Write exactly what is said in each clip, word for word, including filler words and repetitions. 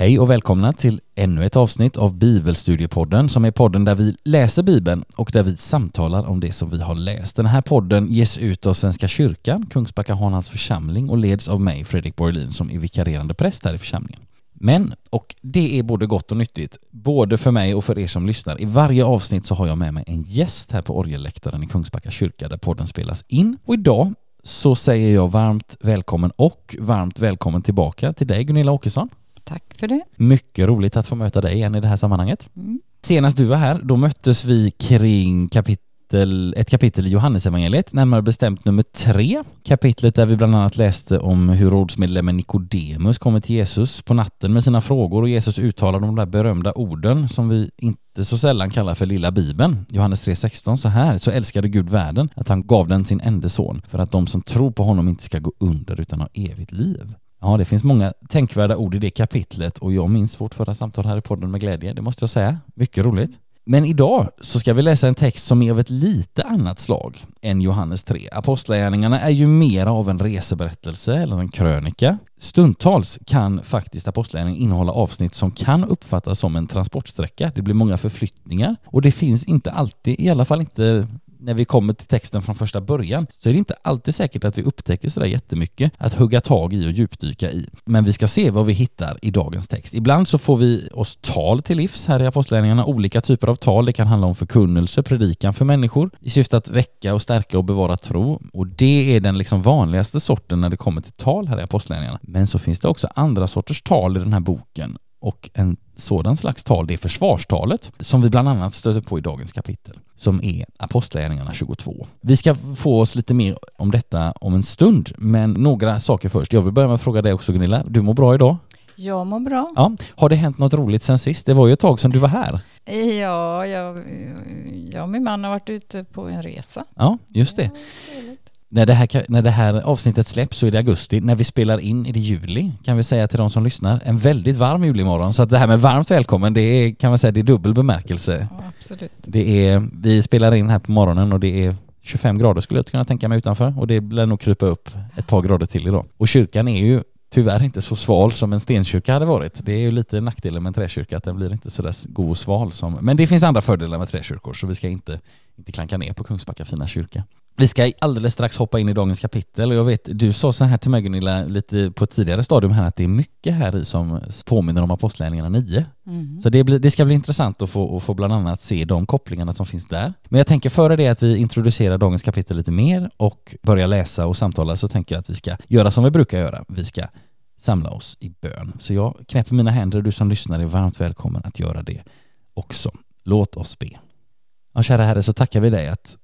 Hej och välkomna till ännu ett avsnitt av Bibelstudiepodden, som är podden där vi läser Bibeln och där vi samtalar om det som vi har läst. Den här podden ges ut av Svenska kyrkan, Kungsbacka Hanhals församling, och leds av mig, Fredrik Borlin, som är vikarierande präst här i församlingen. Men, och det är både gott och nyttigt, både för mig och för er som lyssnar, i varje avsnitt så har jag med mig en gäst här på Orgelläktaren i Kungsbacka kyrka där podden spelas in. Och idag så säger jag varmt välkommen och varmt välkommen tillbaka till dig, Gunilla Åkesson. Tack för det. Mycket roligt att få möta dig igen i det här sammanhanget. Mm. Senast du var här, då möttes vi kring kapitel, ett kapitel i Johannesevangeliet, närmare bestämt nummer tre. Kapitlet där vi bland annat läste om hur rådsmedlemmen Nikodemus kommer till Jesus på natten med sina frågor och Jesus uttalar de där berömda orden som vi inte så sällan kallar för lilla Bibeln. Johannes tre sexton, så här: så älskade Gud världen att han gav den sin enda son för att de som tror på honom inte ska gå under utan ha evigt liv. Ja, det finns många tänkvärda ord i det kapitlet och jag minns vårt förra samtal här i podden med glädje, det måste jag säga. Mycket roligt. Men idag så ska vi läsa en text som är av ett lite annat slag än Johannes tre. Apostlagärningarna är ju mera av en reseberättelse eller en krönika. Stundtals kan faktiskt apostlagärningarna innehålla avsnitt som kan uppfattas som en transportsträcka. Det blir många förflyttningar och det finns inte alltid, i alla fall inte när vi kommer till texten från första början, så är det inte alltid säkert att vi upptäcker sådär jättemycket att hugga tag i och djupdyka i. Men vi ska se vad vi hittar i dagens text. Ibland så får vi oss tal till livs här i apostlagärningarna, olika typer av tal. Det kan handla om förkunnelse, predikan för människor i syfte att väcka och stärka och bevara tro. Och det är den liksom vanligaste sorten när det kommer till tal här i apostlagärningarna. Men så finns det också andra sorters tal i den här boken. Och en sådan slags tal, det är försvarstalet, som vi bland annat stöter på i dagens kapitel, som är Apostlagärningarna tjugotvå. Vi ska få oss lite mer om detta om en stund, men några saker först. Jag vill börja med att fråga dig också, Gunilla. Du mår bra idag? Jag mår bra. Ja. Har det hänt något roligt sen sist? Det var ju ett tag sedan du var här. Ja, jag, jag och min man har varit ute på en resa. Ja, just det. Ja, När det, här, när det här avsnittet släpps så är det augusti. När vi spelar in är det juli, kan vi säga till de som lyssnar. En väldigt varm julimorgon. Så att det här med varmt välkommen, det är, kan man säga, det är dubbel bemärkelse. Ja, absolut. Det är, vi spelar in här på morgonen och det är tjugofem grader skulle jag kunna tänka mig utanför. Och det blir nog krypa upp ett par grader till idag. Och kyrkan är ju tyvärr inte så sval som en stenkyrka hade varit. Det är ju lite nackdelen med en träkyrka att den blir inte så där god och sval. Som, men det finns andra fördelar med träkyrkor, så vi ska inte, inte klanka ner på Kungsbacka fina kyrka. Vi ska alldeles strax hoppa in i dagens kapitel och jag vet, du sa så här till mig, Gunilla, lite på ett tidigare stadium här att det är mycket här i som påminner om Apostlagärningarna nio. Mm. Så det, blir, det ska bli intressant att få, att få bland annat se de kopplingarna som finns där. Men jag tänker före det att vi introducerar dagens kapitel lite mer och börjar läsa och samtala, så tänker jag att vi ska göra som vi brukar göra. Vi ska samla oss i bön. Så jag knäpper mina händer och du som lyssnar är varmt välkommen att göra det också. Låt oss be. Ja, kära Herre, så tackar vi dig att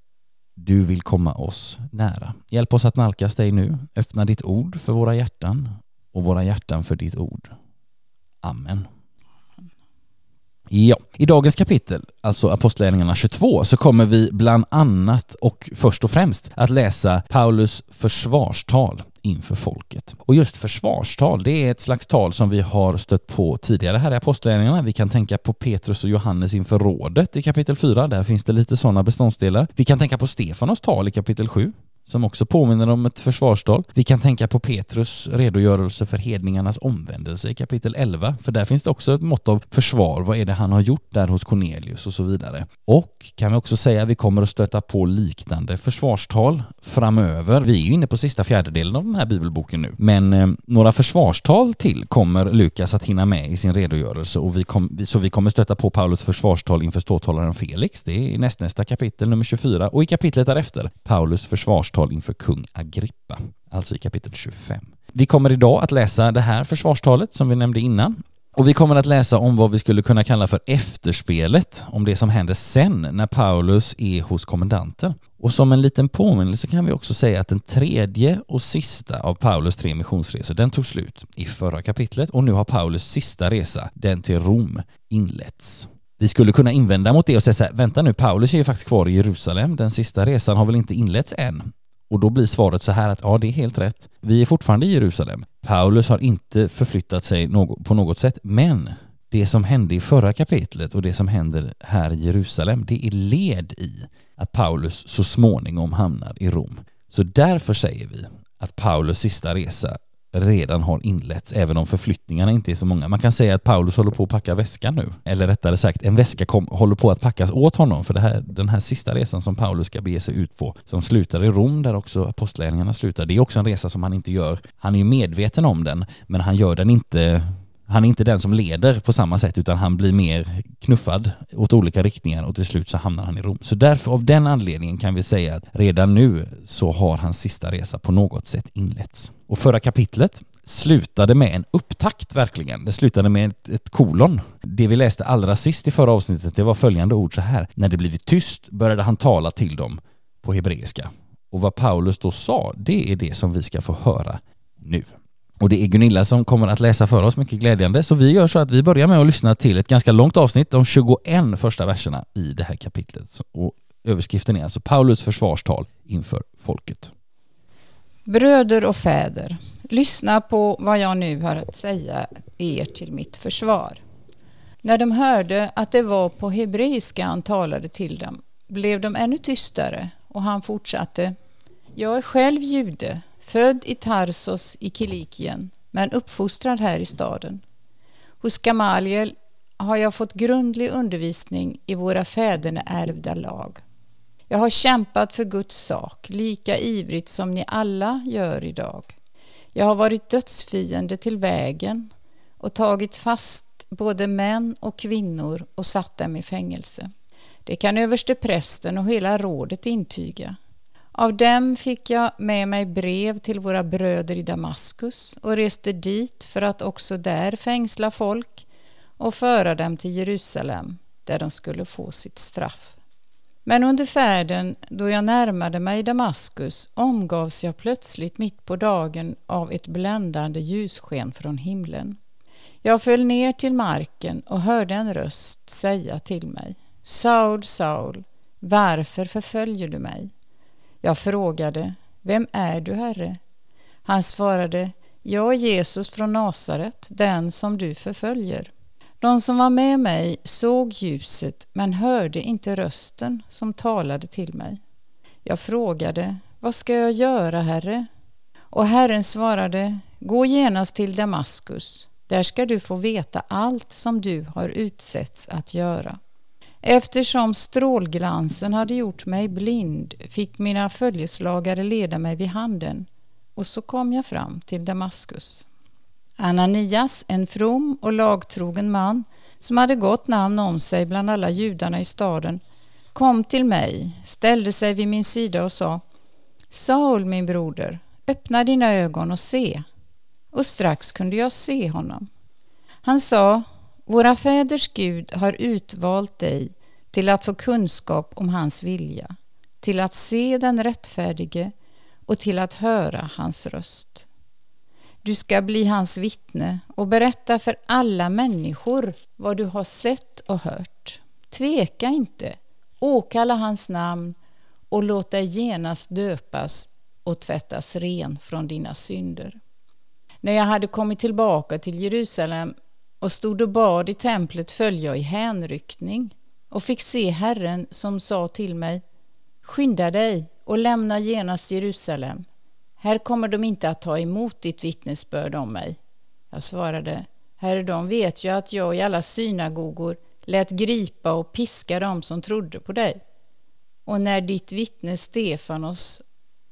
du vill komma oss nära. Hjälp oss att nalkas dig nu. Öppna ditt ord för våra hjärtan och våra hjärtan för ditt ord. Amen. Ja, i dagens kapitel, alltså Apostlagärningarna tjugotvå, så kommer vi bland annat och först och främst att läsa Paulus försvarstal inför folket. Och just försvarstal, det är ett slags tal som vi har stött på tidigare här i Apostlagärningarna. Vi kan tänka på Petrus och Johannes inför rådet i kapitel fyra, där finns det lite sådana beståndsdelar. Vi kan tänka på Stefanos tal i kapitel sju, som också påminner om ett försvarstal. Vi kan tänka på Petrus redogörelse för hedningarnas omvändelse i kapitel elva, för där finns det också ett mått av försvar. Vad är det han har gjort där hos Cornelius och så vidare. Och kan vi också säga att vi kommer att stöta på liknande försvarstal framöver. Vi är ju inne på sista fjärdedelen av den här bibelboken nu. Men eh, några försvarstal till kommer Lukas att hinna med i sin redogörelse. Och vi kom, så vi kommer stöta på Paulus försvarstal inför ståthållaren Felix. Det är nästnästa kapitel, nummer tjugofyra. Och i kapitlet därefter, Paulus försvarstal tal inför kung Agrippa, alltså i kapitel tjugofem. Vi kommer idag att läsa det här försvarstalet som vi nämnde innan. Och vi kommer att läsa om vad vi skulle kunna kalla för efterspelet, om det som händer sen när Paulus är hos kommandanten. Och som en liten påminnelse kan vi också säga att den tredje och sista av Paulus tre missionsresor, den tog slut i förra kapitlet. Och nu har Paulus sista resa, den till Rom, inletts. Vi skulle kunna invända mot det och säga så här: vänta nu, Paulus är ju faktiskt kvar i Jerusalem. Den sista resan har väl inte inletts än? Och då blir svaret så här att ja, det är helt rätt. Vi är fortfarande i Jerusalem. Paulus har inte förflyttat sig på något sätt. Men det som hände i förra kapitlet och det som händer här i Jerusalem, det är led i att Paulus så småningom hamnar i Rom. Så därför säger vi att Paulus sista resa redan har inletts, även om förflyttningarna inte är så många. Man kan säga att Paulus håller på att packa väskan nu. Eller rättare sagt, en väska kom, håller på att packas åt honom för det här, den här sista resan som Paulus ska bege sig ut på, som slutar i Rom, där också apostlagärningarna slutar. Det är också en resa som han inte gör. Han är ju medveten om den, men han gör den inte... Han är inte den som leder på samma sätt, utan han blir mer knuffad åt olika riktningar och till slut så hamnar han i Rom. Så därför, av den anledningen kan vi säga att redan nu så har hans sista resa på något sätt inletts. Och förra kapitlet slutade med en upptakt verkligen. Det slutade med ett, ett kolon. Det vi läste allra sist i förra avsnittet, det var följande ord så här. När det blivit tyst började han tala till dem på hebreiska. Och vad Paulus då sa, det är det som vi ska få höra nu. Och det är Gunilla som kommer att läsa för oss, mycket glädjande. Så vi gör så att vi börjar med att lyssna till ett ganska långt avsnitt, de tjugoen första verserna i det här kapitlet. Och överskriften är alltså Paulus försvarstal inför folket. Bröder och fäder, lyssna på vad jag nu har att säga er till mitt försvar. När de hörde att det var på hebreiska han talade till dem, blev de ännu tystare och han fortsatte. Jag är själv jude. Född i Tarsos i Kilikien, men uppfostrad här i staden. Hos Gamaliel har jag fått grundlig undervisning i våra fäderna ärvda lag. Jag har kämpat för Guds sak, lika ivrigt som ni alla gör idag. Jag har varit dödsfiende till vägen och tagit fast både män och kvinnor och satt dem i fängelse. Det kan översteprästen och hela rådet intyga. Av dem fick jag med mig brev till våra bröder i Damaskus och reste dit för att också där fängsla folk och föra dem till Jerusalem där de skulle få sitt straff. Men under färden då jag närmade mig Damaskus omgavs jag plötsligt mitt på dagen av ett bländande ljussken från himlen. Jag föll ner till marken och hörde en röst säga till mig: Saul, Saul, varför förföljer du mig? Jag frågade, vem är du, Herre? Han svarade, jag är Jesus från Nazaret, den som du förföljer. De som var med mig såg ljuset men hörde inte rösten som talade till mig. Jag frågade, vad ska jag göra, Herre? Och Herren svarade, gå genast till Damaskus. Där ska du få veta allt som du har utsetts att göra. Eftersom strålglansen hade gjort mig blind fick mina följeslagare leda mig vid handen och så kom jag fram till Damaskus. Ananias, en from och lagtrogen man som hade gott namn om sig bland alla judarna i staden, kom till mig, ställde sig vid min sida och sa: Saul, min broder, öppna dina ögon och se. Och strax kunde jag se honom. Han sa: Våra fäders Gud har utvalt dig till att få kunskap om hans vilja, till att se den rättfärdige och till att höra hans röst. Du ska bli hans vittne och berätta för alla människor vad du har sett och hört. Tveka inte, åkalla hans namn och låt dig genast döpas och tvättas ren från dina synder. När jag hade kommit tillbaka till Jerusalem och stod och bad i templet föll jag i hänryckning och fick se Herren som sa till mig: Skynda dig och lämna genast Jerusalem. Här kommer de inte att ta emot ditt vittnesbörd om mig. Jag svarade: Herre, de vet ju att jag i alla synagogor lät gripa och piska dem som trodde på dig. Och när ditt vittne Stefanos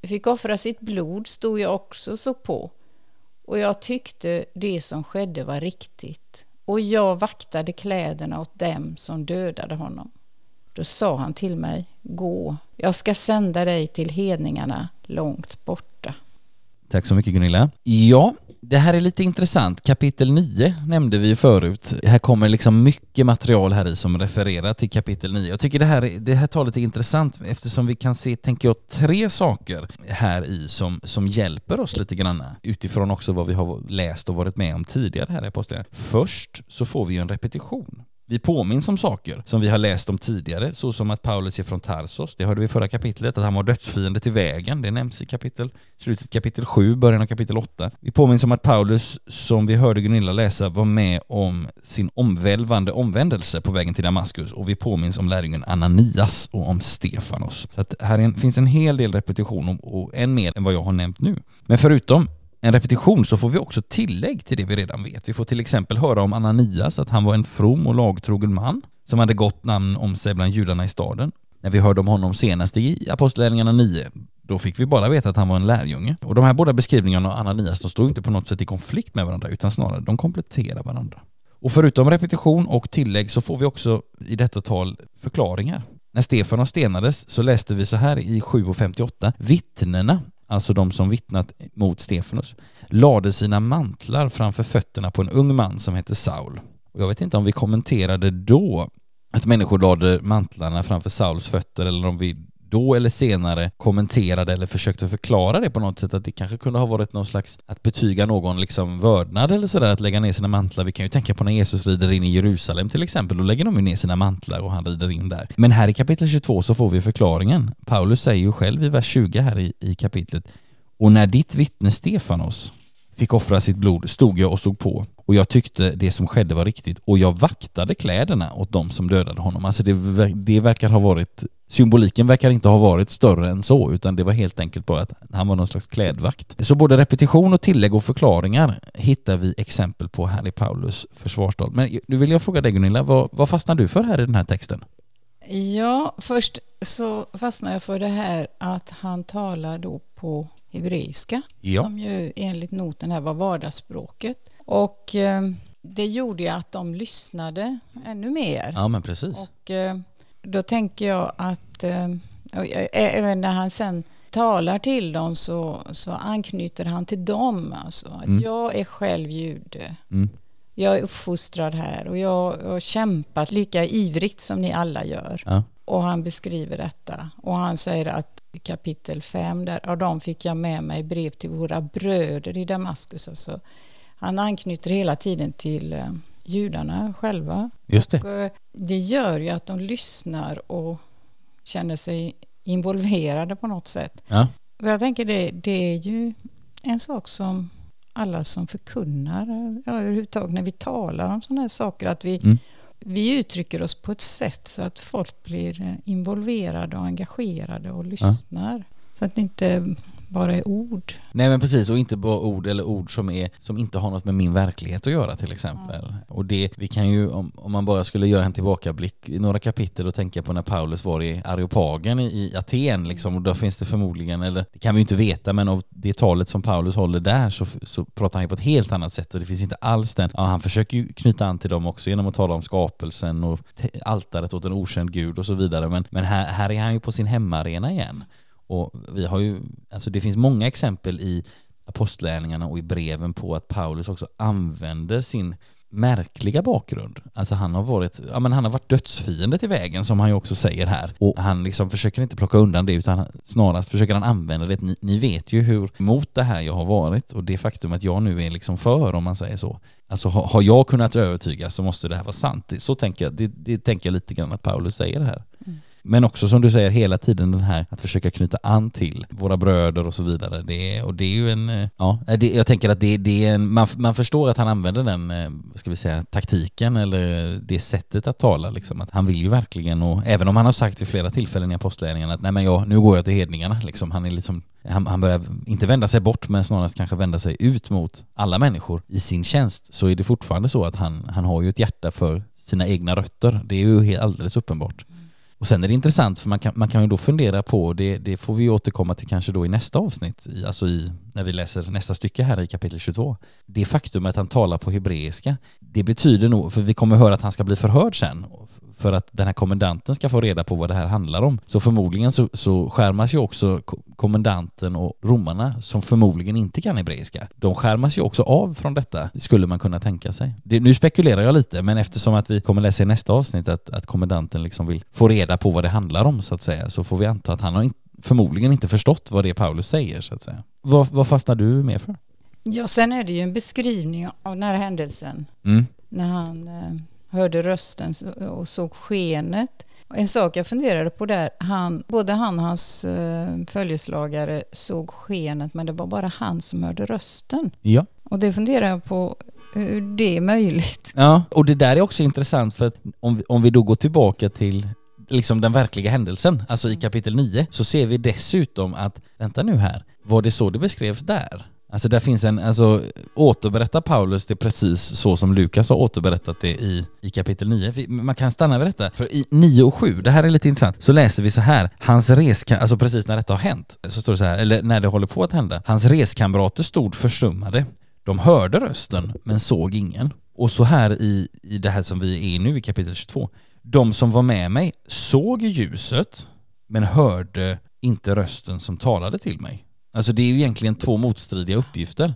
fick offra sitt blod stod jag också så på. Och jag tyckte det som skedde var riktigt, och jag vaktade kläderna åt dem som dödade honom. Då sa han till mig: Gå, jag ska sända dig till hedningarna långt borta. Tack så mycket, Gunilla. Ja, det här är lite intressant. Kapitel nio nämnde vi förut. Här kommer liksom mycket material här i som refererar till kapitel nio. Jag tycker det här, det här talet är intressant eftersom vi kan se, tänker jag, tre saker här i som, som hjälper oss lite grann utifrån också vad vi har läst och varit med om tidigare här i Apostlagärningarna. Först så får vi en repetition. Vi påminns om saker som vi har läst om tidigare, så som att Paulus är från Tarsos, det hörde vi i förra kapitlet, att han var dödsfiende till vägen, det nämns i kapitel, slutet kapitel sju, början av kapitel åtta. Vi påminns om att Paulus, som vi hörde Gunilla läsa, var med om sin omvälvande omvändelse på vägen till Damaskus, och vi påminns om lärjungen Ananias och om Stefanos. Så att här finns en hel del repetition och än mer än vad jag har nämnt nu. Men förutom en repetition så får vi också tillägg till det vi redan vet. Vi får till exempel höra om Ananias, att han var en from och lagtrogen man som hade gott namn om sig bland judarna i staden. När vi hörde om honom senast i Apostlagärningarna nio, då fick vi bara veta att han var en lärjunge. Och de här båda beskrivningarna av Ananias, de står inte på något sätt i konflikt med varandra, utan snarare de kompletterar varandra. Och förutom repetition och tillägg så får vi också i detta tal förklaringar. När Stefanos stenades så läste vi så här i sju femtioåtta. Vittnena, alltså de som vittnat mot Stefanos, lade sina mantlar framför fötterna på en ung man som hette Saul. Och jag vet inte om vi kommenterade då att människor lade mantlarna framför Sauls fötter, eller om vi då eller senare kommenterade eller försökte förklara det på något sätt, att det kanske kunde ha varit någon slags att betyga någon liksom vördnad eller sådär, att lägga ner sina mantlar. Vi kan ju tänka på när Jesus rider in i Jerusalem till exempel, då lägger de ju ner sina mantlar och han rider in där. Men här i kapitel tjugotvå så får vi förklaringen. Paulus säger ju själv i vers tjugo här i, i kapitlet: och när ditt vittne Stefanos fick offra sitt blod stod jag och såg på, och jag tyckte det som skedde var riktigt, och jag vaktade kläderna åt dem som dödade honom. Alltså det, det verkar ha varit, symboliken verkar inte ha varit större än så, utan det var helt enkelt bara att han var någon slags klädvakt. Så både repetition och tillägg och förklaringar hittar vi exempel på här i Paulus försvarstal. Men nu vill jag fråga dig, Gunilla, vad, vad fastnar du för här i den här texten? Ja, först så fastnar jag för det här att han talar då på hebreiska, ja, som ju enligt noten här var vardagsspråket. Och eh, det gjorde ju att de lyssnade ännu mer. Ja, men precis. Och eh, då tänker jag att eh, även när han sen talar till dem så, så anknyter han till dem. Alltså. Mm. Att jag är själv jude. Mm. Jag är uppfostrad här och jag, jag har kämpat lika ivrigt som ni alla gör. Ja. Och han beskriver detta. Och han säger att kapitel fem där, av dem fick jag med mig brev till våra bröder i Damaskus. Alltså. Han anknyter hela tiden till eh, judarna själva. Just det. Och, eh, det gör ju att de lyssnar och känner sig involverade på något sätt. Ja. Och jag tänker det, det är ju en sak som alla som förkunnar, ja, överhuvudtaget när vi talar om sådana här saker, att vi, mm. vi uttrycker oss på ett sätt så att folk blir involverade och engagerade och lyssnar. Ja. Så att det inte bara är ord. Nej, men precis, och inte bara ord eller ord som, är, som inte har något med min verklighet att göra till exempel. Mm. Och det, vi kan ju, om, om man bara skulle göra en tillbakablick i några kapitel och tänka på när Paulus var i Areopagen i, i Aten liksom, och då finns det förmodligen, eller det kan vi ju inte veta, men av det talet som Paulus håller där så, så pratar han ju på ett helt annat sätt, och det finns inte alls den, ja, han försöker ju knyta an till dem också genom att tala om skapelsen och te- altaret åt en okänd gud och så vidare, men, men här, här är han ju på sin hemmaarena igen. Och vi har ju, alltså det finns många exempel i apostlärningarna och i breven på att Paulus också använder sin märkliga bakgrund. Alltså han har varit, ja men han har varit dödsfiende till vägen, som han ju också säger här. Och han liksom försöker inte plocka undan det, utan snarast försöker han använda det. Ni, ni vet ju hur emot det här jag har varit, och det faktum att jag nu är liksom för, om man säger så. Alltså har, har jag kunnat övertyga, så måste det här vara sant. Så tänker jag, det, det tänker jag lite grann att Paulus säger här. Mm. Men också som du säger hela tiden den här att försöka knyta an till våra bröder och så vidare. Det är, och det är ju en, ja, det, jag tänker att det, det är en, man, man förstår att han använder den, ska vi säga, taktiken eller det sättet att tala liksom, att han vill ju verkligen, och även om han har sagt vid flera tillfällen i apostlagärningarna att nej men jag, nu går jag till hedningarna liksom, han är liksom, han, han börjar inte vända sig bort men snarast kanske vända sig ut mot alla människor i sin tjänst, så är det fortfarande så att han, han har ju ett hjärta för sina egna rötter. Det är ju helt, alldeles uppenbart. Och sen är det intressant, för man kan, man kan ju då fundera på, det, det får vi återkomma till kanske då i nästa avsnitt, i, alltså i, när vi läser nästa stycke här i kapitel tjugotvå. Det faktum att han talar på hebreiska, det betyder nog, för vi kommer höra att han ska bli förhörd sen, för att den här kommandanten ska få reda på vad det här handlar om. Så förmodligen så, så skärmas ju också kommandanten och romarna, som förmodligen inte kan hebreiska. De skärmas ju också av från detta, skulle man kunna tänka sig. Det, nu spekulerar jag lite, men eftersom att vi kommer läsa i nästa avsnitt att, att kommandanten liksom vill få reda på vad det handlar om så att säga, så får vi anta att han har in, förmodligen inte förstått vad det är Paulus säger så att säga. Vad, vad fastnar du med för? Ja, sen är det ju en beskrivning av den här händelsen. Mm. När han eh, hörde rösten och såg skenet. En sak jag funderade på där, han, både han och hans eh, följeslagare såg skenet, men det var bara han som hörde rösten. Ja. Och det funderar jag på, hur det är möjligt. Ja, och det där är också intressant, för att om vi, om vi då går tillbaka till liksom den verkliga händelsen, alltså i kapitel nio, så ser vi dessutom att, vänta nu här, var det så det beskrevs där? Alltså där finns en, alltså återberättar Paulus det precis så som Lukas har återberättat det i, i kapitel nio. Man kan stanna vid detta, för i nio och sju, det här är lite intressant, så läser vi så här, hans reska, alltså precis när detta har hänt, så står det så här, eller när det håller på att hända, hans reskamrater stod försummade. De hörde rösten, men såg ingen. Och så här i, i det här som vi är nu i kapitel tjugotvå, de som var med mig såg ljuset, men hörde inte rösten som talade till mig. Alltså det är ju egentligen två motstridiga uppgifter.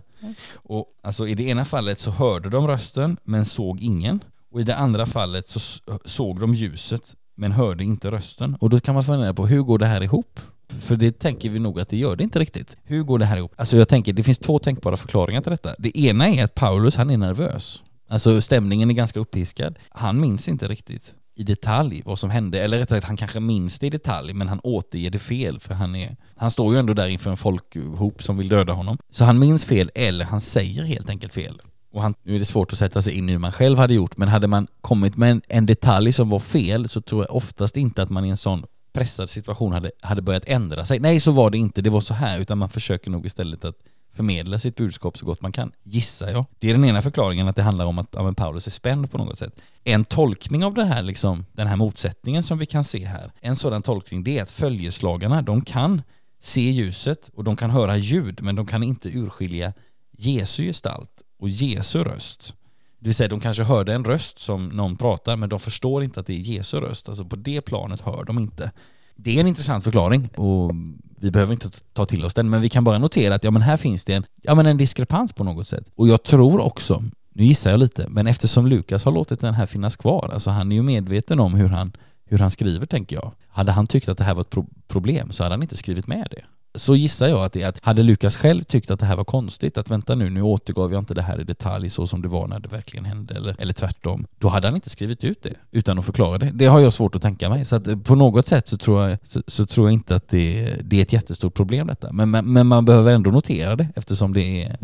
Och alltså i det ena fallet så hörde de rösten men såg ingen. Och i det andra fallet så såg de ljuset men hörde inte rösten. Och då kan man fundera på hur går det här ihop? För det tänker vi nog att det gör det inte riktigt. Hur går det här ihop? Alltså jag tänker, det finns två tänkbara förklaringar till detta. Det ena är att Paulus, han är nervös. Alltså stämningen är ganska uppiskad. Han minns inte riktigt i detalj vad som hände, eller rättare sagt han kanske minns det i detalj men han återger det fel, för han är han står ju ändå där inför en folkhop som vill döda honom, så han minns fel eller han säger helt enkelt fel. Och han, nu är det svårt att sätta sig in i hur man själv hade gjort, men hade man kommit med en, en detalj som var fel så tror jag oftast inte att man i en sån pressad situation hade, hade börjat ändra sig. Nej, så var det inte, det var så här, utan man försöker nog istället att förmedla sitt budskap så gott man kan, gissar jag. Det är den ena förklaringen, att det handlar om att ja, men Paulus är spänd på något sätt. En tolkning av det här, liksom, den här motsättningen som vi kan se här, en sådan tolkning, det är att följeslagarna, de kan se ljuset och de kan höra ljud, men de kan inte urskilja Jesu gestalt och Jesu röst. Det vill säga, de kanske hörde en röst som någon pratar, men de förstår inte att det är Jesu röst. Alltså på det planet hör de inte. Det är en intressant förklaring och vi behöver inte ta till oss den, men vi kan bara notera att ja, men här finns det en, ja, men en diskrepans på något sätt. Och jag tror också, nu gissar jag lite, men eftersom Lukas har låtit den här finnas kvar, alltså han är ju medveten om hur han, hur han skriver, tänker jag. Hade han tyckt att det här var ett pro- problem så hade han inte skrivit med det. Så gissar jag att det är att hade Lukas själv tyckt att det här var konstigt, att vänta nu, nu återgav jag inte det här i detalj så som det var när det verkligen hände, eller, eller tvärtom, då hade han inte skrivit ut det utan att förklara det. Det har jag svårt att tänka mig. Så att på något sätt så tror jag, så, så tror jag inte att det, det är ett jättestort problem detta. Men, men, men man behöver ändå notera det, eftersom det är,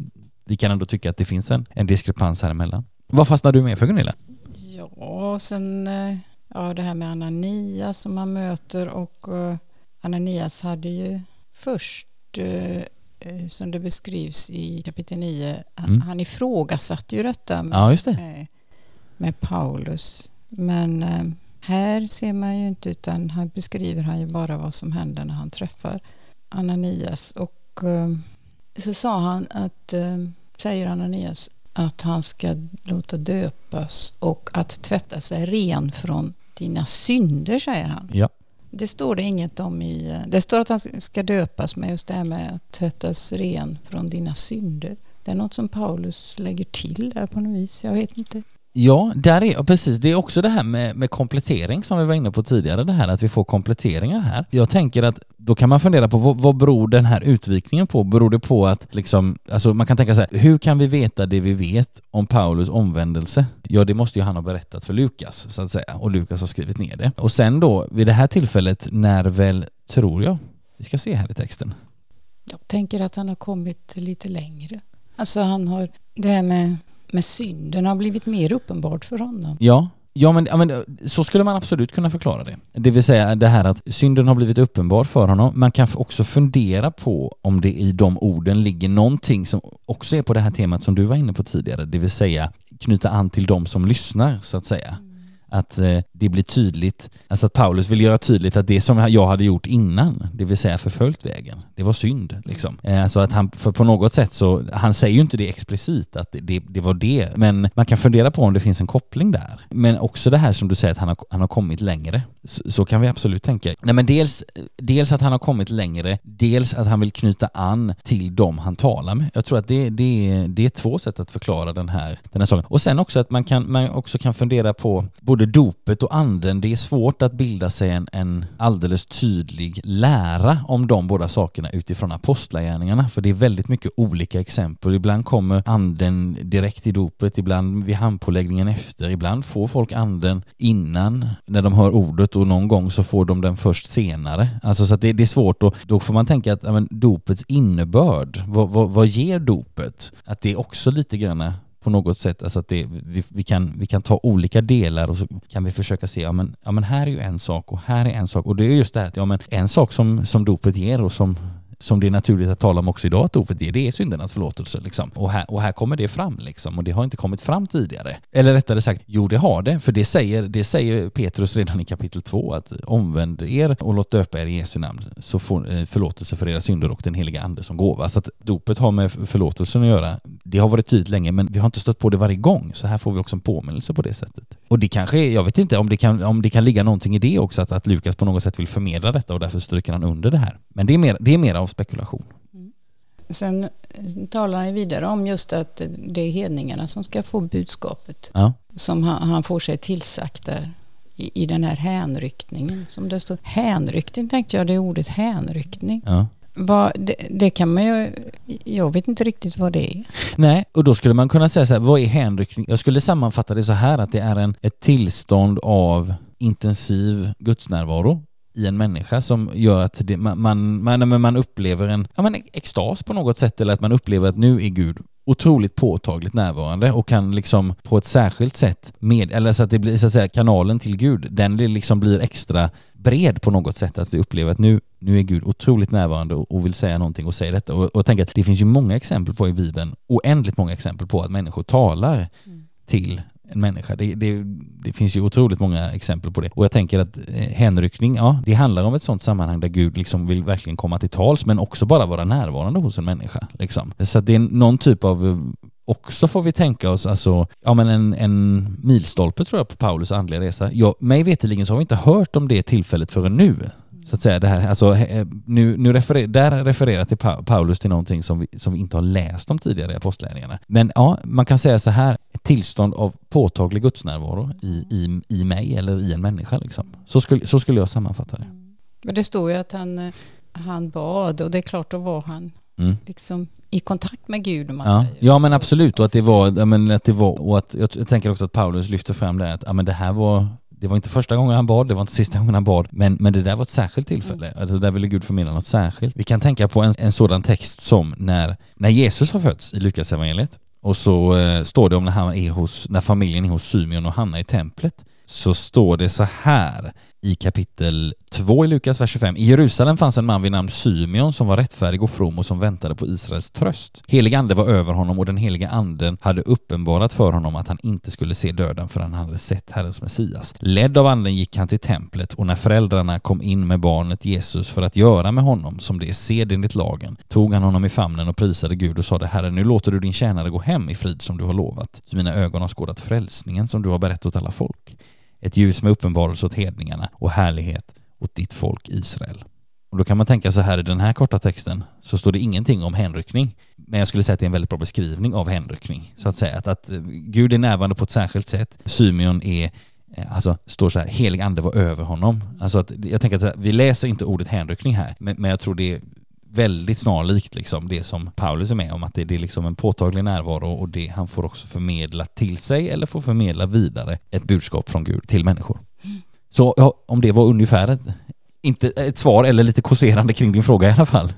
vi kan ändå tycka att det finns en, en diskrepans här emellan. Vad fastnar du med för, Gunilla? Ja, sen ja, det här med Ananias som man möter, och uh, Ananias hade ju först, eh, som det beskrivs i kapitel nio, han, mm. han ifrågasatte ju detta med, ja, just det. med, med Paulus. Men eh, här ser man ju inte, utan här beskriver han ju bara vad som händer när han träffar Ananias. Och eh, så sa han att, eh, säger Ananias, att han ska låta döpas och att tvätta sig ren från dina synder, säger han. Ja. Det står det inget om i... Det står att han ska döpas, med just det här med att tvättas ren från dina synder. Det är något som Paulus lägger till där på något vis, jag vet inte. Ja, där är, precis. Det är också det här med, med komplettering som vi var inne på tidigare. Det här att vi får kompletteringar här. Jag tänker att då kan man fundera på vad, vad beror den här utvikningen på? Beror det på att liksom, alltså man kan tänka så här, hur kan vi veta det vi vet om Paulus omvändelse? Ja, det måste ju han ha berättat för Lukas, så att säga. Och Lukas har skrivit ner det. Och sen då, vid det här tillfället, när väl, tror jag, vi ska se här i texten. Jag tänker att han har kommit lite längre. Alltså han har det här med... Men synden har blivit mer uppenbart för honom. Ja, ja, men, ja, men så skulle man absolut kunna förklara det. Det vill säga det här att synden har blivit uppenbar för honom. Man kan också fundera på om det i de orden ligger någonting som också är på det här temat som du var inne på tidigare. Det vill säga knyta an till de som lyssnar, så att säga. Mm. Att eh, det blir tydligt, alltså att Paulus vill göra tydligt att det som jag hade gjort innan, det vill säga förföljt vägen, det var synd liksom. Eh, alltså att han, för på något sätt så, han säger ju inte det explicit att det, det var det, men man kan fundera på om det finns en koppling där. Men också det här som du säger att han har, han har kommit längre, så, så kan vi absolut tänka. Nej, men dels, dels att han har kommit längre, dels att han vill knyta an till dem han talar med. Jag tror att det, det, det är två sätt att förklara den här, den här saken. Och sen också att man kan, man också kan fundera på både dopet och anden. Det är svårt att bilda sig en, en alldeles tydlig lära om de båda sakerna utifrån apostlagärningarna, för det är väldigt mycket olika exempel. Ibland kommer anden direkt i dopet, ibland vid handpåläggningen efter, ibland får folk anden innan när de hör ordet och någon gång så får de den först senare. Alltså så att det, det är svårt, och då får man tänka att ja, men, dopets innebörd, vad, vad, vad ger dopet? Att det är också lite grann på något sätt, alltså att det, vi, vi, kan, vi kan ta olika delar och så kan vi försöka se, ja men, ja men här är ju en sak och här är en sak, och det är just det här, ja men en sak som, som dopet ger och som, som det är naturligt att tala om också idag, att oförtid, det är syndernas förlåtelse. Liksom. Och, här, och här kommer det fram, liksom, och det har inte kommit fram tidigare. Eller rättare sagt, jo det har det, för det säger, det säger Petrus redan i kapitel två, att omvänd er och låt döpa er i Jesu namn, så får förlåtelse för era synder och den heliga ande som gåva. Så att dopet har med förlåtelsen att göra. Det har varit tydligt länge, men vi har inte stött på det varje gång, så här får vi också en påminnelse på det sättet. Och det kanske, jag vet inte om det kan, om det kan ligga någonting i det också, att, att Lukas på något sätt vill förmedla detta och därför stryker han under det här. Men det är mer, det är mer av spekulation. Mm. Sen talar han vidare om just att det är hedningarna som ska få budskapet, ja, som han, han får sig tillsagt där i, i den här hänryckningen. Som det står, hänryckning tänkte jag, det är ordet hänryckning. Ja. Vad, det, det kan man ju, jag vet inte riktigt vad det är. Nej, och då skulle man kunna säga så här, vad är hänryckning? Jag skulle sammanfatta det så här, att det är en, ett tillstånd av intensiv gudsnärvaro i en människa som gör att det, man, man, man, man upplever en ja, man, extas på något sätt, eller att man upplever att nu är Gud otroligt påtagligt närvarande och kan liksom på ett särskilt sätt med, eller så att det blir så att säga kanalen till Gud, den liksom blir extra bred på något sätt, att vi upplever att nu, nu är Gud otroligt närvarande och, och vill säga någonting och säger detta. Och, och tänk att det finns ju många exempel på i Bibeln, oändligt många exempel på att människor talar mm. till en människa. Det, det, det finns ju otroligt många exempel på det. Och jag tänker att hänryckning, ja, det handlar om ett sånt sammanhang där Gud liksom vill verkligen komma till tals, men också bara vara närvarande hos en människa. Liksom. Så att det är någon typ av, också får vi tänka oss, alltså, ja, men en, en milstolpe tror jag på Paulus andliga resa. Jag, mig veteligen så har vi inte hört om det tillfället förrän nu. Så att säga det här, alltså, nu, nu referer, där refererar till Paulus till någonting som vi, som vi inte har läst om tidigare i apostlagärningarna. Men ja, man kan säga så här, ett tillstånd av påtaglig gudsnärvaro i, i, i mig eller i en människa. Liksom. Så, skulle, så skulle jag sammanfatta det. Men det står ju att han, han bad, och det är klart då var han mm. liksom i kontakt med Gud, om man ja. säger. Ja, men absolut. Och att det var, men, att det var, och att, jag tänker också att Paulus lyfter fram det här, att ja, men det här var... Det var inte första gången han bad, det var inte sista gången han bad. Men, men det där var ett särskilt tillfälle. Mm. Alltså, där ville Gud förmedla något särskilt. Vi kan tänka på en, en sådan text som när, när Jesus har fötts i Lukas-evangeliet. Och så eh, står det om när, han är hos, när familjen är hos Symeon och Hanna i templet. Så står det så här i kapitel två i Lukas, vers tjugofem. I Jerusalem fanns en man vid namn Symeon som var rättfärdig och from och som väntade på Israels tröst. Helig ande var över honom och den heliga anden hade uppenbarat för honom att han inte skulle se döden förrän han hade sett Herrens Messias. Ledd av anden gick han till templet, och när föräldrarna kom in med barnet Jesus för att göra med honom som det är sed enligt lagen, tog han honom i famnen och prisade Gud och sade: Herre, nu låter du din tjänare gå hem i frid som du har lovat. Så mina ögon har skådat frälsningen som du har berättat åt alla folk. Ett ljus med uppenbarelse åt hedningarna och härlighet åt ditt folk Israel. Och då kan man tänka så här, i den här korta texten så står det ingenting om hänryckning. Men jag skulle säga att det är en väldigt bra beskrivning av hänryckning. Så att säga att, att Gud är närvarande på ett särskilt sätt. Symeon är, alltså står så här, helig ande var över honom. Alltså att, jag tänker att så här, vi läser inte ordet hänryckning här. Men, men jag tror det är väldigt snarlikt liksom det som Paulus är med om, att det, det är liksom en påtaglig närvaro, och det han får också förmedla till sig eller får förmedla vidare ett budskap från Gud till människor. Mm. Så ja, om det var ungefär ett, inte ett svar eller lite kurserande kring din fråga i alla fall.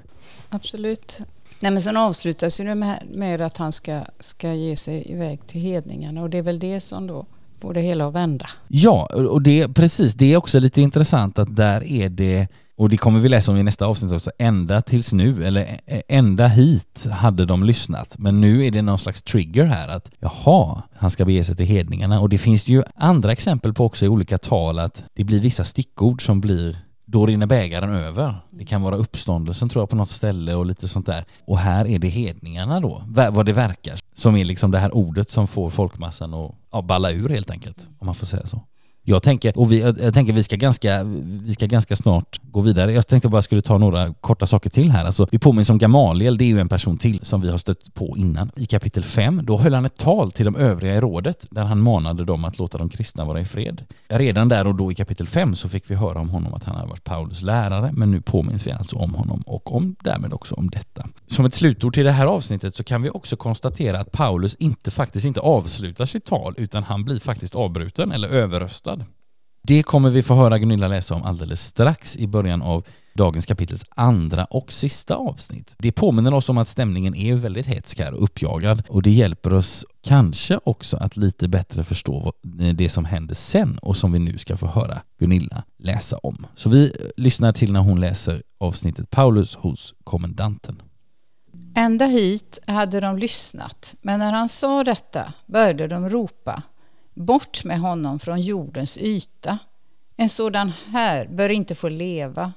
Absolut. Nej, men sen avslutas ju med, med att han ska, ska ge sig iväg till hedningarna, och det är väl det som då får det hela att vända. Ja, och det, precis, det är också lite intressant att där är det. Och det kommer vi läsa om i nästa avsnitt också. Ända tills nu, eller ända hit hade de lyssnat. Men nu är det någon slags trigger här, att jaha, han ska bege sig till hedningarna. Och det finns ju andra exempel på också i olika tal, att det blir vissa stickord som blir, då rinner bägaren över. Det kan vara uppståndelsen tror jag på något ställe och lite sånt där. Och här är det hedningarna då, vad det verkar, som är liksom det här ordet som får folkmassan att ja, balla ur helt enkelt, om man får säga så. Jag tänker, och vi, jag tänker vi ska ganska vi ska ganska snart gå vidare. Jag tänkte bara skulle ta några korta saker till här. Alltså, vi påminner om Gamaliel, det är ju en person till som vi har stött på innan. I kapitel fem, då höll han ett tal till de övriga i rådet där han manade dem att låta de kristna vara i fred. Redan där och då i kapitel fem så fick vi höra om honom att han hade varit Paulus lärare, men nu påminns vi alltså om honom och om därmed också om detta. Som ett slutord till det här avsnittet så kan vi också konstatera att Paulus inte faktiskt inte avslutar sitt tal, utan han blir faktiskt avbruten eller överröstad. Det kommer vi få höra Gunilla läsa om alldeles strax i början av dagens kapitels andra och sista avsnitt. Det påminner oss om att stämningen är väldigt hetsk här och uppjagad, och det hjälper oss kanske också att lite bättre förstå det som händer sen och som vi nu ska få höra Gunilla läsa om. Så vi lyssnar till när hon läser avsnittet Paulus hos kommandanten. Ända hit hade de lyssnat, men när han sa detta började de ropa: bort med honom från jordens yta. En sådan här bör inte få leva.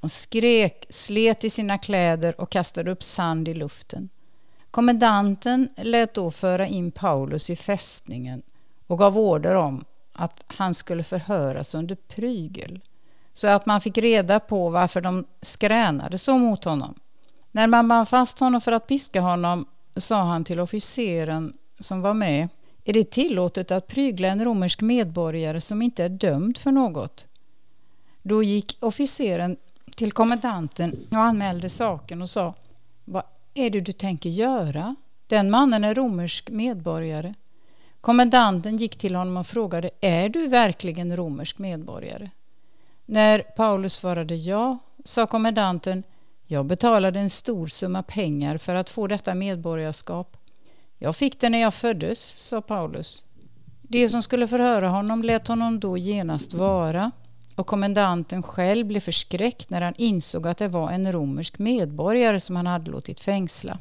De skrek, slet i sina kläder och kastade upp sand i luften. Kommandanten lät då föra in Paulus i fästningen och gav order om att han skulle förhöras under prygel, så att man fick reda på varför de skränade så mot honom. När man band fast honom för att piska honom sa han till officeren som var med: är det tillåtet att prygla en romersk medborgare som inte är dömd för något? Då gick officeren till kommandanten och anmälde saken och sa: vad är det du tänker göra? Den mannen är romersk medborgare. Kommandanten gick till honom och frågade: är du verkligen romersk medborgare? När Paulus svarade ja, sa kommandanten: jag betalade en stor summa pengar för att få detta medborgarskap. Jag fick det när jag föddes, sa Paulus. Det som skulle förhöra honom lät honom då genast vara, och kommandanten själv blev förskräckt när han insåg att det var en romersk medborgare som han hade låtit fängsla.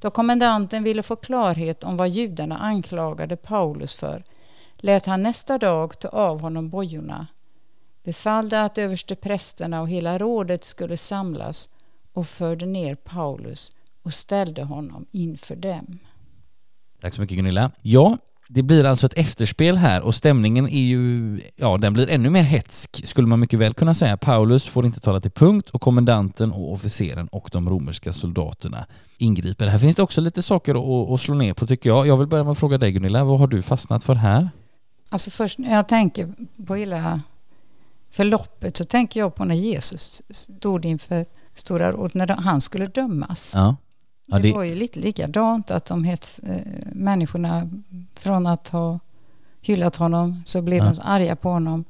Då kommandanten ville få klarhet om vad judarna anklagade Paulus för, lät han nästa dag ta av honom bojorna, befallde att översteprästerna och hela rådet skulle samlas och förde ner Paulus och ställde honom inför dem. Tack så mycket, Gunilla. Ja, det blir alltså ett efterspel här, och stämningen är ju, ja, den blir ännu mer hetsk skulle man mycket väl kunna säga. Paulus får inte tala till punkt, och kommandanten och officeren och de romerska soldaterna ingriper. Här finns det också lite saker att, att slå ner på, tycker jag. Jag vill börja med att fråga dig, Gunilla, vad har du fastnat för här? Alltså först när jag tänker på hela förloppet så tänker jag på när Jesus stod inför stora råd, när han skulle dömas. Ja. Ja, det... det var ju lite likadant, att de hets, äh, människorna från att ha hyllat honom så blev ja. de så arga på honom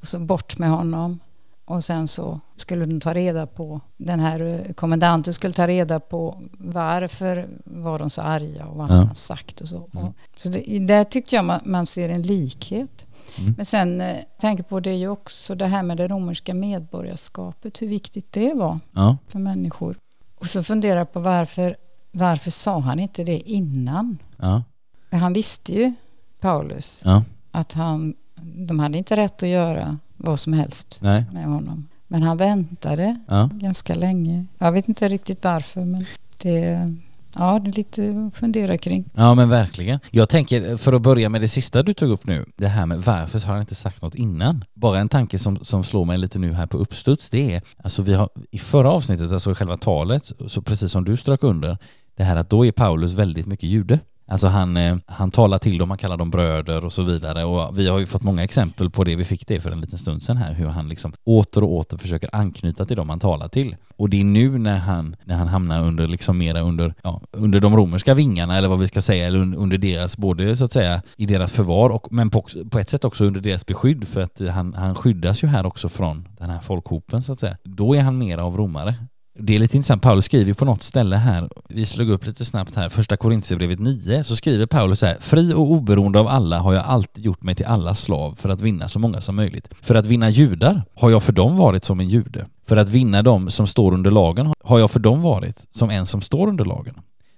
och så bort med honom, och sen så skulle de ta reda på, den här kommandanten skulle ta reda på varför var de så arga och vad han ja. hade sagt och så. Mm. Och, så det, där tyckte jag man, man ser en likhet. Mm. Men sen äh, tänker på det ju också det här med det romerska medborgarskapet, hur viktigt det var ja. för människor. Och så funderar jag på varför, varför sa han inte det innan? Ja. Han visste ju, Paulus, ja. att han, de hade inte rätt att göra vad som helst Nej. med honom. Men han väntade ja. ganska länge. Jag vet inte riktigt varför, men det... Ja, det är lite att fundera kring. Ja, men verkligen. Jag tänker, för att börja med det sista du tog upp nu, det här med varför har han inte sagt något innan? Bara en tanke som, som slår mig lite nu här på uppstuds, det är, alltså vi har i förra avsnittet, alltså själva talet, så precis som du strök under, det här att då är Paulus väldigt mycket jude. Alltså han, han talar till dem, han kallar dem bröder och så vidare, och vi har ju fått många exempel på det, vi fick det för en liten stund sedan här, hur han liksom åter och åter försöker anknyta till dem han talar till, och det är nu när han, när han hamnar under liksom mera under, ja, under de romerska vingarna eller vad vi ska säga, eller un, under deras, både så att säga i deras förvar och, men på, på ett sätt också under deras beskydd, för att han, han skyddas ju här också från den här folkhopen så att säga, då är han mera av romare. Det är lite intressant, Paulus skriver på något ställe här, vi slog upp lite snabbt här, första Korinthierbrevet nio, så skriver Paulus så här: fri och oberoende av alla har jag alltid gjort mig till alla slav för att vinna så många som möjligt. För att vinna judar har jag för dem varit som en jude. För att vinna dem som står under lagen har jag för dem varit som en som står under lagen,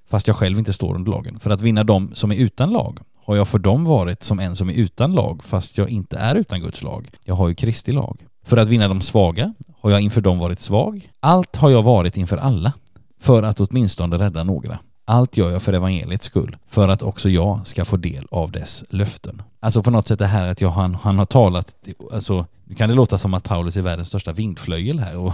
fast jag själv inte står under lagen. För att vinna dem som är utan lag har jag för dem varit som en som är utan lag, fast jag inte är utan Guds lag. Jag har ju Kristi lag. För att vinna de svaga har jag inför dem varit svag. Allt har jag varit inför alla, för att åtminstone rädda några. Allt gör jag för evangeliets skull, för att också jag ska få del av dess löften. Alltså på något sätt det här att jag, han, han har talat, alltså nu kan det låta som att Paulus är världens största vindflöjel här. Och,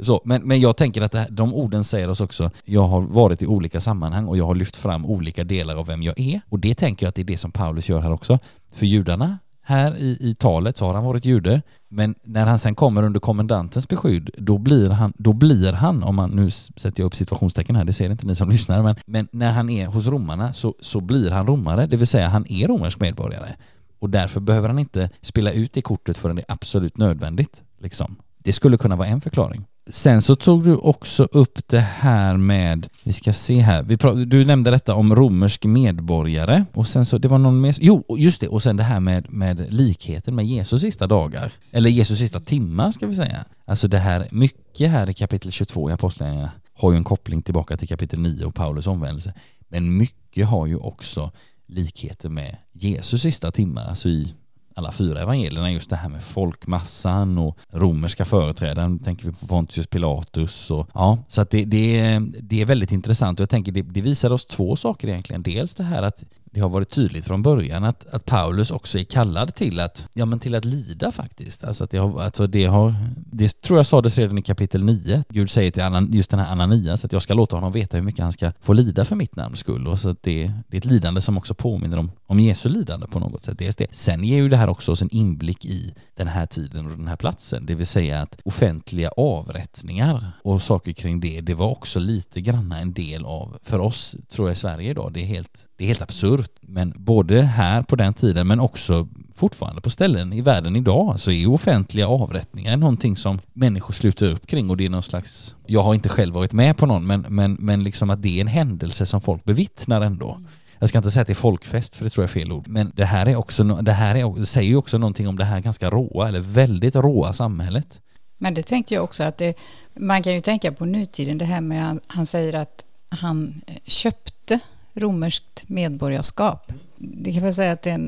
så, men, men jag tänker att det här, de orden säger oss också, jag har varit i olika sammanhang och jag har lyft fram olika delar av vem jag är. Och det tänker jag att det är det som Paulus gör här också. För judarna här i, i talet så har han varit jude, men när han sen kommer under kommandantens beskydd, då blir han, då blir han om man, nu sätter jag upp situationstecken här, det ser inte ni som lyssnar, men, men när han är hos romarna så, så blir han romare, det vill säga han är romersk medborgare, och därför behöver han inte spela ut i kortet förrän det är absolut nödvändigt liksom. Det skulle kunna vara en förklaring. Sen så tog du också upp det här med, vi ska se här, vi pra, du nämnde detta om romersk medborgare och sen så, det var någon mer, jo just det, och sen det här med, med likheten med Jesus sista dagar, eller Jesus sista timmar ska vi säga. Alltså det här, mycket här i kapitel tjugotvå i Apostlagärningarna har ju en koppling tillbaka till kapitel nio och Paulus omvändelse, men mycket har ju också likheter med Jesus sista timmar, alltså i alla fyra evangelierna, just det här med folkmassan och romerska företrädaren, tänker vi på Pontius Pilatus och ja, så att det, det, det är väldigt intressant, och jag tänker det, det visar oss två saker egentligen, dels det här att det har varit tydligt från början att, att Paulus också är kallad till att, ja, men till att lida faktiskt. Alltså att det har, alltså det har, det tror jag sades redan i kapitel nio. Gud säger till Anan, just den här Ananias att jag ska låta honom veta hur mycket han ska få lida för mitt namns skull. Och så att det, det är ett lidande som också påminner om, om Jesu lidande på något sätt. Det är det. Sen ger ju det här också oss en inblick i den här tiden och den här platsen. Det vill säga att offentliga avrättningar och saker kring det, det var också lite grann en del av, för oss tror jag i Sverige idag, det är helt Det är helt absurt, men både här på den tiden men också fortfarande på ställen i världen idag så är offentliga avrättningar någonting som människor sluter upp kring, och det är någon slags, jag har inte själv varit med på någon, men, men, men liksom att det är en händelse som folk bevittnar ändå. Jag ska inte säga att det är folkfest, för det tror jag är fel ord. Men det här, är också, det här är, säger ju också någonting om det här ganska råa eller väldigt råa samhället. Men det tänkte jag också att det, man kan ju tänka på nutiden, det här med att han säger att han köpte romerskt medborgarskap. Det kan väl säga att det är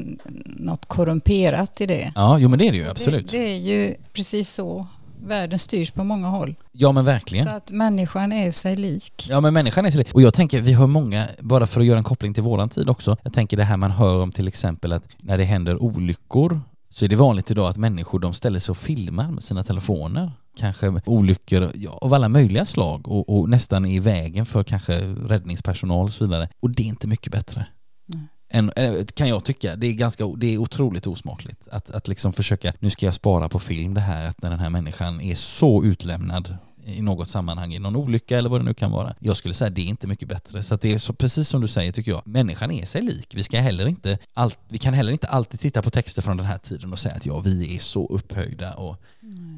något korrumperat i det. Ja, jo, men det är det ju, absolut. Det, det är ju precis så världen styrs på många håll. Ja, men verkligen. Så att människan är sig lik. Ja, men människan är sig lik. Och jag tänker, vi hör många, bara för att göra en koppling till våran tid också, jag tänker det här man hör om till exempel att när det händer olyckor så är det vanligt idag att människor, de ställer sig och filmar med sina telefoner. Kanske olyckor ja, av alla möjliga slag och, och nästan i vägen för kanske räddningspersonal och så vidare. Och det är inte mycket bättre. Mm. En, kan jag tycka, det är, ganska, det är otroligt osmakligt att, att liksom försöka, nu ska jag spara på film det här, att när den här människan är så utlämnad i något sammanhang, i någon olycka eller vad det nu kan vara. Jag skulle säga det är inte mycket bättre. Så att det är så, precis som du säger tycker jag, människan är sig lik. Vi, ska heller inte all, vi kan heller inte alltid titta på texter från den här tiden och säga att ja, vi är så upphöjda. Och,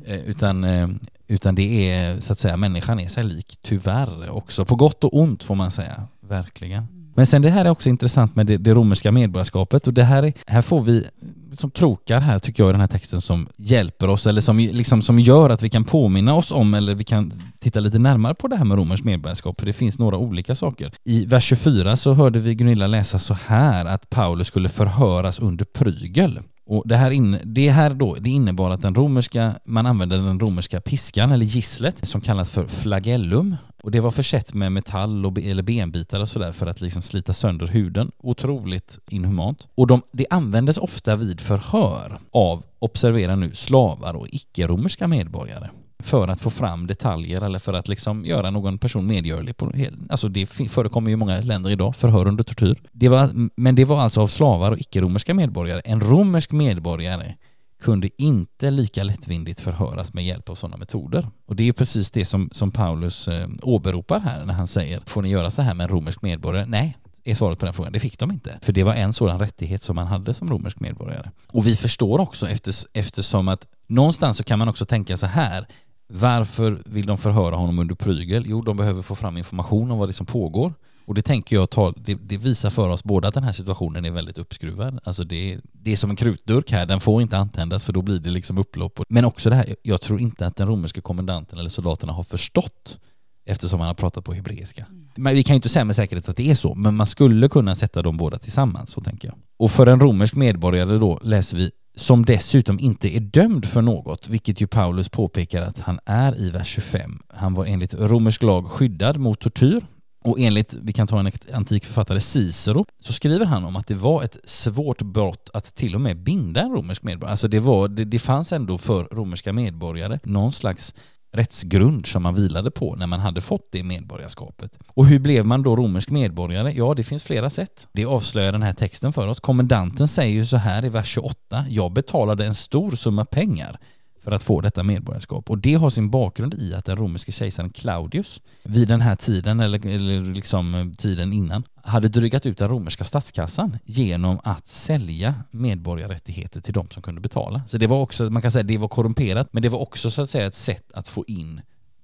eh, utan, eh, utan det är så att säga, människan är sig lik tyvärr också. På gott och ont får man säga, verkligen. Men sen det här är också intressant med det, det romerska medborgarskapet, och det här, är, här får vi som krokar här tycker jag i den här texten som hjälper oss eller som, liksom, som gör att vi kan påminna oss om eller vi kan titta lite närmare på det här med romersk medborgarskap, för det finns några olika saker. I vers tjugofyra så hörde vi Gunilla läsa så här att Paulus skulle förhöras under prygel. Och det här, in, det här då, det innebar att den romerska, man använde den romerska piskan eller gisslet som kallas för flagellum. Och det var försett med metall och, eller benbitar och sådär för att liksom slita sönder huden. Otroligt inhumant. Och de, det användes ofta vid förhör av, observera nu, slavar och icke-romerska medborgare. För att få fram detaljer eller för att liksom göra någon person medgörlig. På, alltså det förekommer ju i många länder idag, förhör under tortyr. Det var, men det var alltså av slavar och icke-romerska medborgare. En romersk medborgare kunde inte lika lättvindigt förhöras med hjälp av sådana metoder. Och det är precis det som, som Paulus eh, åberopar här när han säger, får ni göra så här med en romersk medborgare? Nej, är svaret på den frågan. Det fick de inte. För det var en sådan rättighet som man hade som romersk medborgare. Och vi förstår också efters, eftersom att någonstans så kan man också tänka så här, varför vill de förhöra honom under prygel? Jo, de behöver få fram information om vad det som pågår. Och det tänker jag ta, det, det visar för oss båda att den här situationen är väldigt uppskruvad. Alltså det, det är som en krutdurk här, den får inte antändas för då blir det liksom upplopp. Men också det här, jag tror inte att den romerska kommandanten eller soldaterna har förstått, eftersom han har pratat på hebreiska. Men vi kan ju inte säga med säkerhet att det är så, men man skulle kunna sätta dem båda tillsammans, så tänker jag. Och för en romersk medborgare då läser vi, som dessutom inte är dömd för något, vilket ju Paulus påpekar att han är i vers tjugofem. Han var enligt romersk lag skyddad mot tortyr. Och enligt, vi kan ta en antik författare, Cicero, så skriver han om att det var ett svårt brott att till och med binda en romersk medborgare. Alltså det, var, det, det fanns ändå för romerska medborgare någon slags rättsgrund som man vilade på när man hade fått det medborgarskapet. Och hur blev man då romersk medborgare? Ja, det finns flera sätt. Det avslöjar den här texten för oss. Kommandanten säger ju så här i vers tjugoåtta. Jag betalade en stor summa pengar för att få detta medborgarskap. Och det har sin bakgrund i att den romerske kejsaren Claudius vid den här tiden, eller, eller liksom tiden innan, hade drygat ut den romerska statskassan genom att sälja medborgarrättigheter till de som kunde betala. Så det var också, man kan säga det var korrumperat, men det var också så att säga ett sätt att få in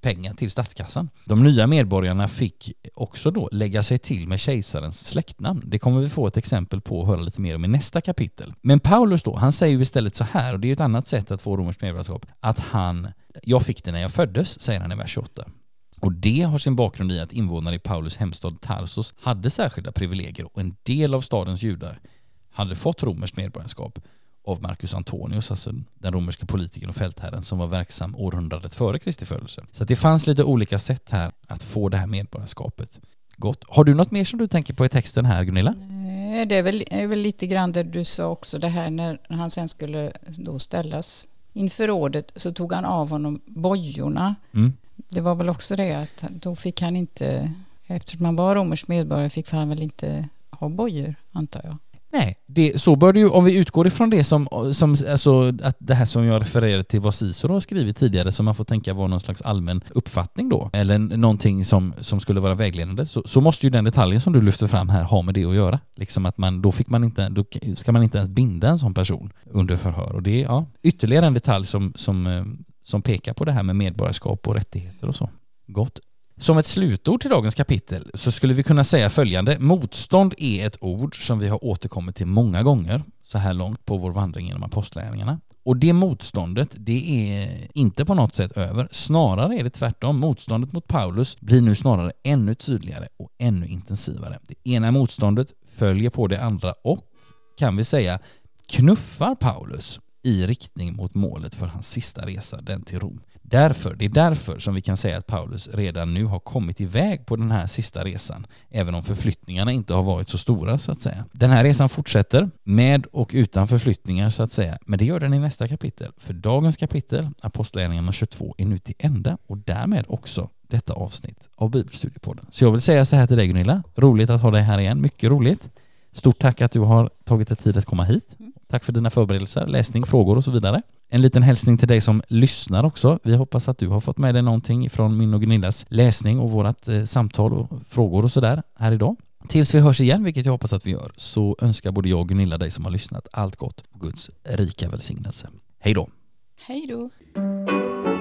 pengar till statskassan. De nya medborgarna fick också då lägga sig till med kejsarens släktnamn. Det kommer vi få ett exempel på och höra lite mer om i nästa kapitel. Men Paulus då, han säger ju istället så här, och det är ett annat sätt att få romerskt medborgarskap, att han, jag fick det när jag föddes, säger han i vers åtta. Och det har sin bakgrund i att invånare i Paulus hemstad Tarsos hade särskilda privilegier, och en del av stadens judar hade fått romerskt medborgarskap av Marcus Antonius, alltså den romerska politikern och fältherren som var verksam århundradet före Kristi födelse. Så att det fanns lite olika sätt här att få det här medborgarskapet. Gott. Har du något mer som du tänker på i texten här, Gunilla? Nej, det är väl, är väl lite grann det du sa också, det här när han sen skulle då ställas inför rådet så tog han av honom bojorna. Mm. Det var väl också det att då fick han inte, eftersom han var romersk medborgare fick han väl inte ha bojor, antar jag. Nej, det, så bör det ju, om vi utgår ifrån det som, som alltså, att det här som jag refererade till vad Cicero har skrivit tidigare, som man får tänka var någon slags allmän uppfattning då, eller någonting som, som skulle vara vägledande, så, så måste ju den detaljen som du lyfter fram här ha med det att göra. Liksom att man, då, fick man inte, då ska man inte ens binda en sån person under förhör. Och det är ja, ytterligare en detalj som, som, som pekar på det här med medborgarskap och rättigheter och så. Gott. Som ett slutord till dagens kapitel så skulle vi kunna säga följande. Motstånd är ett ord som vi har återkommit till många gånger så här långt på vår vandring genom apostlagärningarna. Och det motståndet, det är inte på något sätt över. Snarare är det tvärtom. Motståndet mot Paulus blir nu snarare ännu tydligare och ännu intensivare. Det ena motståndet följer på det andra och, kan vi säga, knuffar Paulus i riktning mot målet för hans sista resa, den till Rom. Därför, det är därför som vi kan säga att Paulus redan nu har kommit iväg på den här sista resan, även om förflyttningarna inte har varit så stora så att säga. Den här resan fortsätter med och utan förflyttningar så att säga, men det gör den i nästa kapitel. För dagens kapitel, Apostlagärningarna tjugotvå, är nu till ända och därmed också detta avsnitt av Bibelstudiepodden. Så jag vill säga så här till dig Gunilla, roligt att ha dig här igen, mycket roligt. Stort tack att du har tagit dig tid att komma hit. Tack för dina förberedelser, läsning, frågor och så vidare. En liten hälsning till dig som lyssnar också. Vi hoppas att du har fått med dig någonting från min och Gunillas läsning och vårat eh, samtal och frågor och sådär här idag. Tills vi hörs igen, vilket jag hoppas att vi gör, så önskar både jag och Gunilla dig som har lyssnat allt gott och Guds rika välsignelse. Hej då! Hej då!